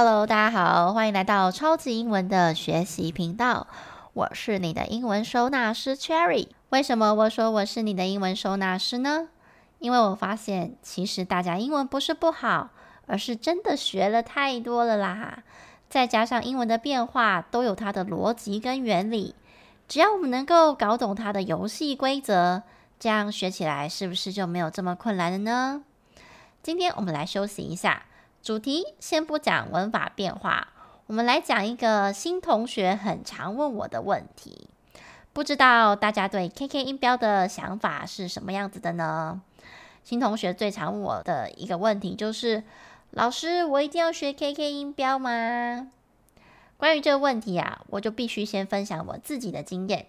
Hello， 大家好，欢迎来到超级英文的学习频道，我是你的英文收纳师 Cherry。 为什么我说我是你的英文收纳师呢？因为我发现其实大家英文不是不好，而是真的学了太多了啦，再加上英文的变化都有它的逻辑跟原理，只要我们能够搞懂它的游戏规则，这样学起来是不是就没有这么困难了呢？今天我们来休息一下，主题先不讲文法变化，我们来讲一个新同学很常问我的问题。不知道大家对 KK 音标的想法是什么样子的呢？新同学最常问我的一个问题就是，老师，我一定要学 KK 音标吗？关于这个问题啊，我就必须先分享我自己的经验。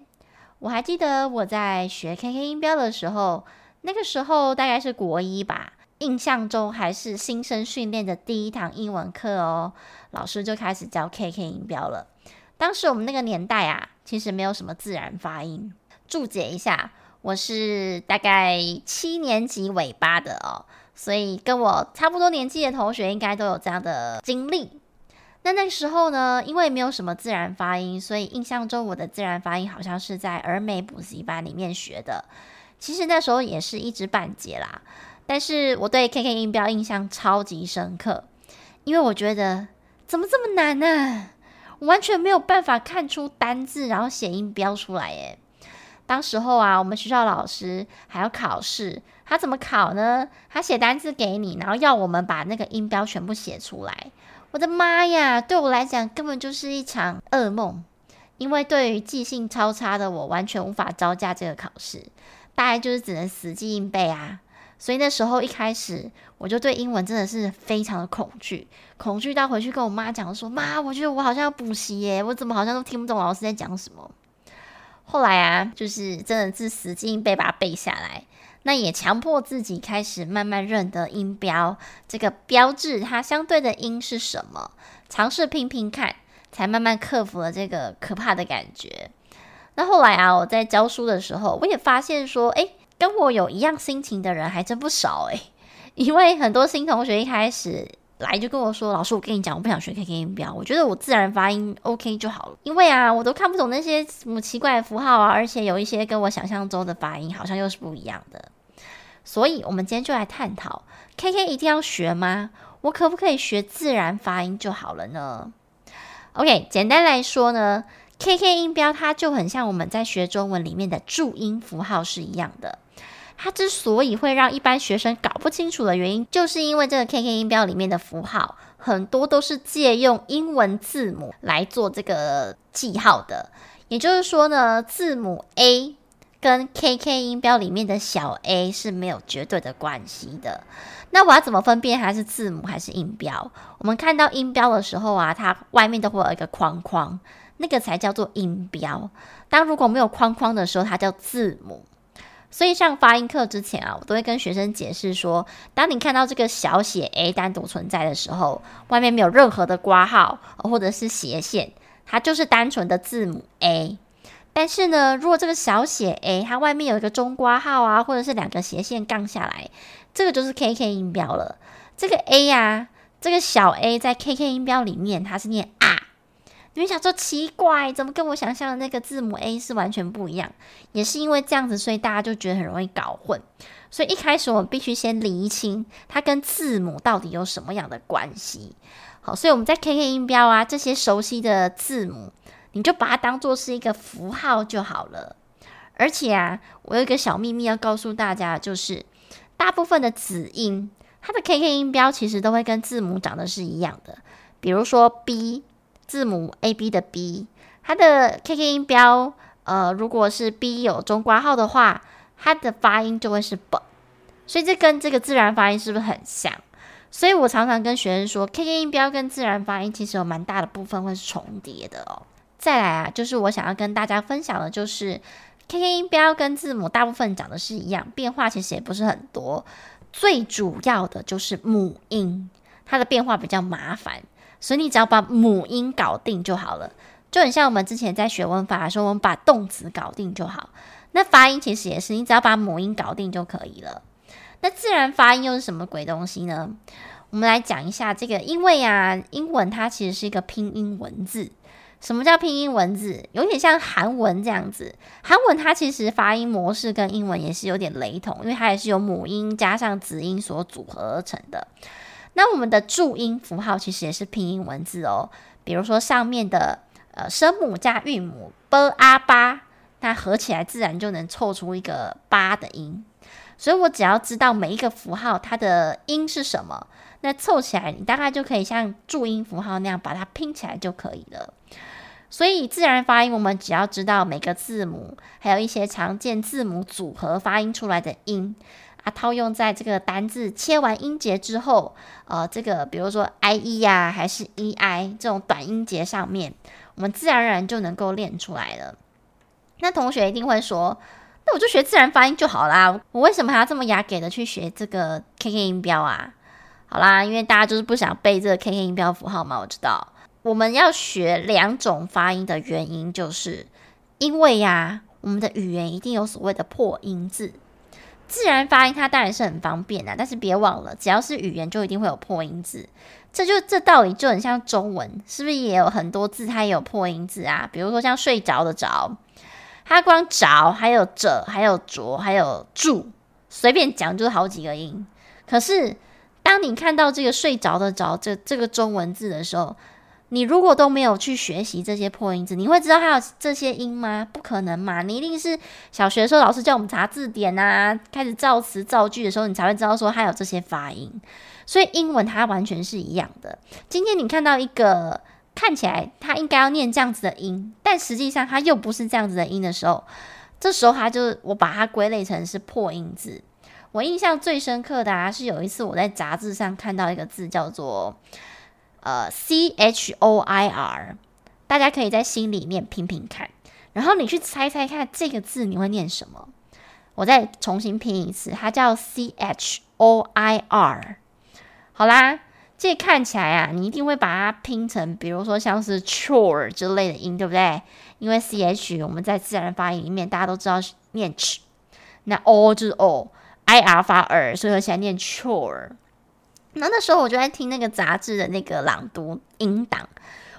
我还记得我在学 KK 音标的时候，那个时候大概是国一吧，印象中还是新生训练的第一堂英文课哦，老师就开始教 KK 音标了。当时我们那个年代啊，其实没有什么自然发音。注解一下，我是大概7年级尾巴的哦，所以跟我差不多年纪的同学应该都有这样的经历。那个时候呢，因为没有什么自然发音，所以印象中我的自然发音好像是在儿美补习班里面学的。其实那时候也是一知半解啦。但是我对 KK 音标印象超级深刻，因为我觉得怎么这么难啊，我完全没有办法看出单字然后写音标出来耶。当时候啊，我们学校老师还要考试，他怎么考呢？他写单字给你，然后要我们把那个音标全部写出来。我的妈呀，对我来讲根本就是一场噩梦，因为对于记性超差的我完全无法招架这个考试，大概就是只能死记硬背啊。所以那时候一开始我就对英文真的是非常的恐惧到回去跟我妈讲说，妈，我觉得我好像要补习耶，我怎么好像都听不懂老师在讲什么。后来啊，就是真的是死记硬背把它背下来，那也强迫自己开始慢慢认得音标，这个标志它相对的音是什么，尝试拼拼看，才慢慢克服了这个可怕的感觉。那后来啊，我在教书的时候我也发现说，跟我有一样心情的人还真不少因为很多新同学一开始来就跟我说，老师，我跟你讲，我不想学 KK 音标，我觉得我自然发音 OK 就好了，因为啊，我都看不懂那些什么奇怪的符号啊，而且有一些跟我想象中的发音好像又是不一样的。所以我们今天就来探讨 KK 一定要学吗？我可不可以学自然发音就好了呢？ OK， 简单来说呢， KK 音标它就很像我们在学中文里面的注音符号是一样的，它之所以会让一般学生搞不清楚的原因，就是因为这个 KK 音标里面的符号很多都是借用英文字母来做这个记号的。也就是说呢，字母 A 跟 KK 音标里面的小 a 是没有绝对的关系的。那我要怎么分辨它是字母还是音标？我们看到音标的时候啊，它外面都会有一个框框，那个才叫做音标。当如果没有框框的时候，它叫字母。所以上发音课之前啊，我都会跟学生解释说，当你看到这个小写 a 单独存在的时候，外面没有任何的括号或者是斜线，它就是单纯的字母 a。 但是呢，如果这个小写 a 它外面有一个中括号啊，或者是两个斜线杠下来，这个就是 KK 音标了。这个 a 啊，这个小 a 在 KK 音标里面它是念啊，你们想说奇怪，怎么跟我想象的那个字母 A 是完全不一样？也是因为这样子，所以大家就觉得很容易搞混。所以一开始我们必须先厘清它跟字母到底有什么样的关系。好，所以我们在 KK 音标啊，这些熟悉的字母，你就把它当作是一个符号就好了。而且啊，我有一个小秘密要告诉大家，就是大部分的子音，它的 KK 音标其实都会跟字母长得是一样的。比如说 B，字母 AB 的 B， 它的 KK 音标如果是 B 有中括号的话，它的发音就会是 B， 所以这跟这个自然发音是不是很像？所以我常常跟学生说， KK 音标跟自然发音其实有蛮大的部分会是重叠的哦。再来啊，就是我想要跟大家分享的，就是 KK 音标跟字母大部分长得是一样，变化其实也不是很多，最主要的就是母音，它的变化比较麻烦，所以你只要把母音搞定就好了，就很像我们之前在学文法的时候，我们把动词搞定就好。那发音其实也是，你只要把母音搞定就可以了。那自然发音又是什么鬼东西呢？我们来讲一下这个，因为啊，英文它其实是一个拼音文字。什么叫拼音文字？有点像韩文这样子。韩文它其实发音模式跟英文也是有点雷同，因为它也是由母音加上子音所组合而成的。那我们的注音符号其实也是拼音文字哦，比如说上面的声母加韵母 b a 8，那合起来自然就能凑出一个8的音。所以我只要知道每一个符号它的音是什么，那凑起来你大概就可以像注音符号那样把它拼起来就可以了。所以自然发音我们只要知道每个字母还有一些常见字母组合发音出来的音啊，套用在这个单字切完音节之后这个比如说 IE 啊还是 EI 这种短音节上面，我们自然而然就能够练出来了。那同学一定会说，那我就学自然发音就好啦，我为什么还要这么雅给的去学这个 KK 音标啊？好啦，因为大家就是不想背这个 KK 音标符号嘛。我知道我们要学两种发音的原因，就是因为呀，我们的语言一定有所谓的破音字。自然发音它当然是很方便啦，但是别忘了，只要是语言就一定会有破音字。这道理就很像中文，是不是也有很多字它也有破音字啊？比如说像睡着的着，它光着还有者还有着还有住，随便讲就是好几个音。可是当你看到这个睡着的着这个中文字的时候，你如果都没有去学习这些破音字，你会知道它有这些音吗？不可能嘛，你一定是小学的时候老师叫我们查字典啊，开始造词造句的时候你才会知道说它有这些发音。所以英文它完全是一样的，今天你看到一个看起来它应该要念这样子的音，但实际上它又不是这样子的音的时候，这时候我把它归类成是破音字。我印象最深刻的啊，是有一次我在杂志上看到一个字叫做CHOIR， 大家可以在心里面拼拼看，然后你去猜猜看这个字你会念什么。我再重新拼一次，它叫 CHOIR。 好啦，这看起来啊，你一定会把它拼成比如说像是 chore 之类的音，对不对？因为 CH 我们在自然发音里面大家都知道念 ch， 那 O 就是 O， IR 发 R， 所以我现在念 chore。 那时候我就在听那个杂志的那个朗读音档，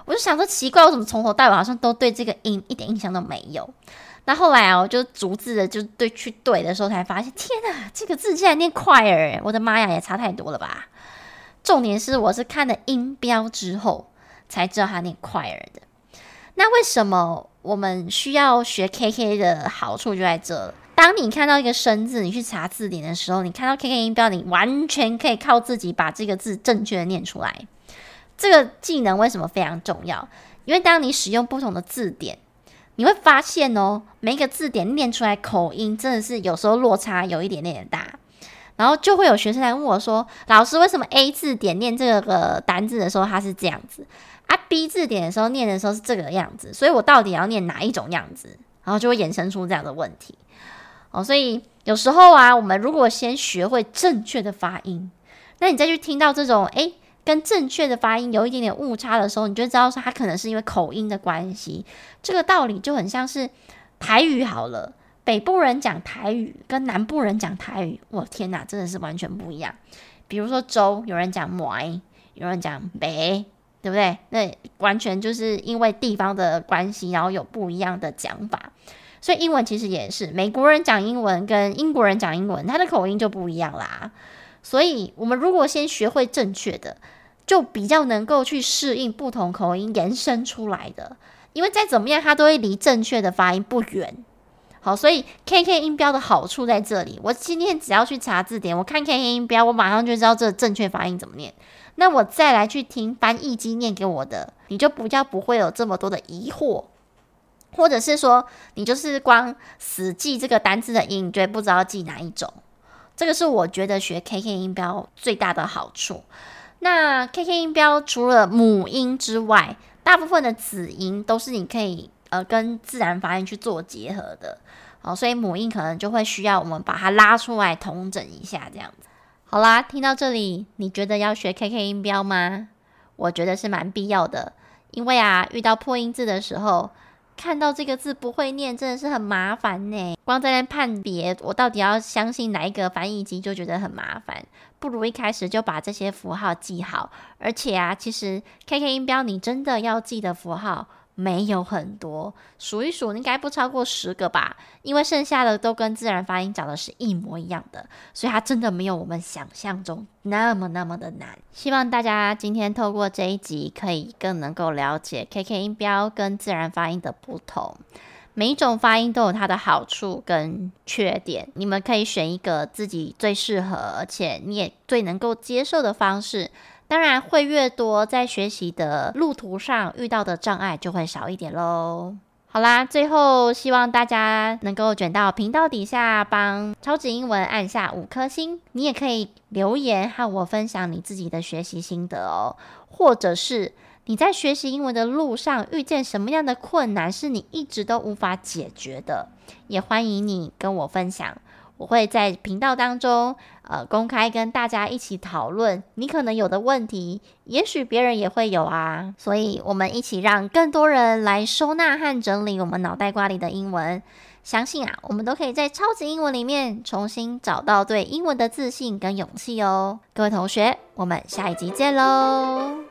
我就想说奇怪，我怎么从头到尾好像都对这个音一点印象都没有。那后来啊，我就逐字的就对的时候才发现，天啊，这个字竟然念快儿，我的妈呀，也差太多了吧。重点是我是看了音标之后才知道它念快儿的。那为什么我们需要学 KK 的好处就在这了。当你看到一个生字，你去查字典的时候，你看到 KK 音标，你完全可以靠自己把这个字正确的念出来。这个技能为什么非常重要？因为当你使用不同的字典，你会发现哦，每一个字典念出来口音真的是有时候落差有一点点大。然后就会有学生来问我说，老师，为什么 A 字典念这个单字的时候它是这样子啊 ，B 字典的时候念的时候是这个样子，所以我到底要念哪一种样子？然后就会衍生出这样的问题。所以有时候啊，我们如果先学会正确的发音，那你再去听到这种跟正确的发音有一点点误差的时候，你就知道说它可能是因为口音的关系。这个道理就很像是台语好了，北部人讲台语跟南部人讲台语，我天哪，真的是完全不一样。比如说州，有人讲麦，有人讲北，对不对？那完全就是因为地方的关系，然后有不一样的讲法。所以英文其实也是，美国人讲英文跟英国人讲英文，他的口音就不一样啦。所以我们如果先学会正确的，就比较能够去适应不同口音延伸出来的，因为再怎么样它都会离正确的发音不远。好，所以 KK 音标的好处在这里。我今天只要去查字典，我看 KK 音标，我马上就知道这正确发音怎么念。那我再来去听翻译机念给我的，你就比较不会有这么多的疑惑。或者是说你就是光死记这个单字的音，你就不知道记哪一种。这个是我觉得学 KK 音标最大的好处。那 KK 音标除了母音之外，大部分的子音都是你可以跟自然发音去做结合的。所以母音可能就会需要我们把它拉出来统整一下这样子。好啦，听到这里你觉得要学 KK 音标吗？我觉得是蛮必要的，因为啊，遇到破音字的时候看到这个字不会念真的是很麻烦呢。光在那判别我到底要相信哪一个翻译机就觉得很麻烦，不如一开始就把这些符号记好。而且啊，其实 KK 音标你真的要记的符号没有很多，数一数应该不超过10个吧，因为剩下的都跟自然发音长得是一模一样的，所以它真的没有我们想象中那么的难。希望大家今天透过这一集可以更能够了解 KK 音标跟自然发音的不同，每一种发音都有它的好处跟缺点，你们可以选一个自己最适合而且你也最能够接受的方式。当然会越多，在学习的路途上遇到的障碍就会少一点咯。好啦，最后希望大家能够卷到频道底下帮超级英文按下5颗星，你也可以留言和我分享你自己的学习心得哦，或者是你在学习英文的路上遇见什么样的困难是你一直都无法解决的，也欢迎你跟我分享，我会在频道当中公开跟大家一起讨论你可能有的问题，也许别人也会有啊，所以我们一起让更多人来收纳和整理我们脑袋瓜里的英文，相信啊我们都可以在超级英文里面重新找到对英文的自信跟勇气哦。各位同学，我们下一集见咯。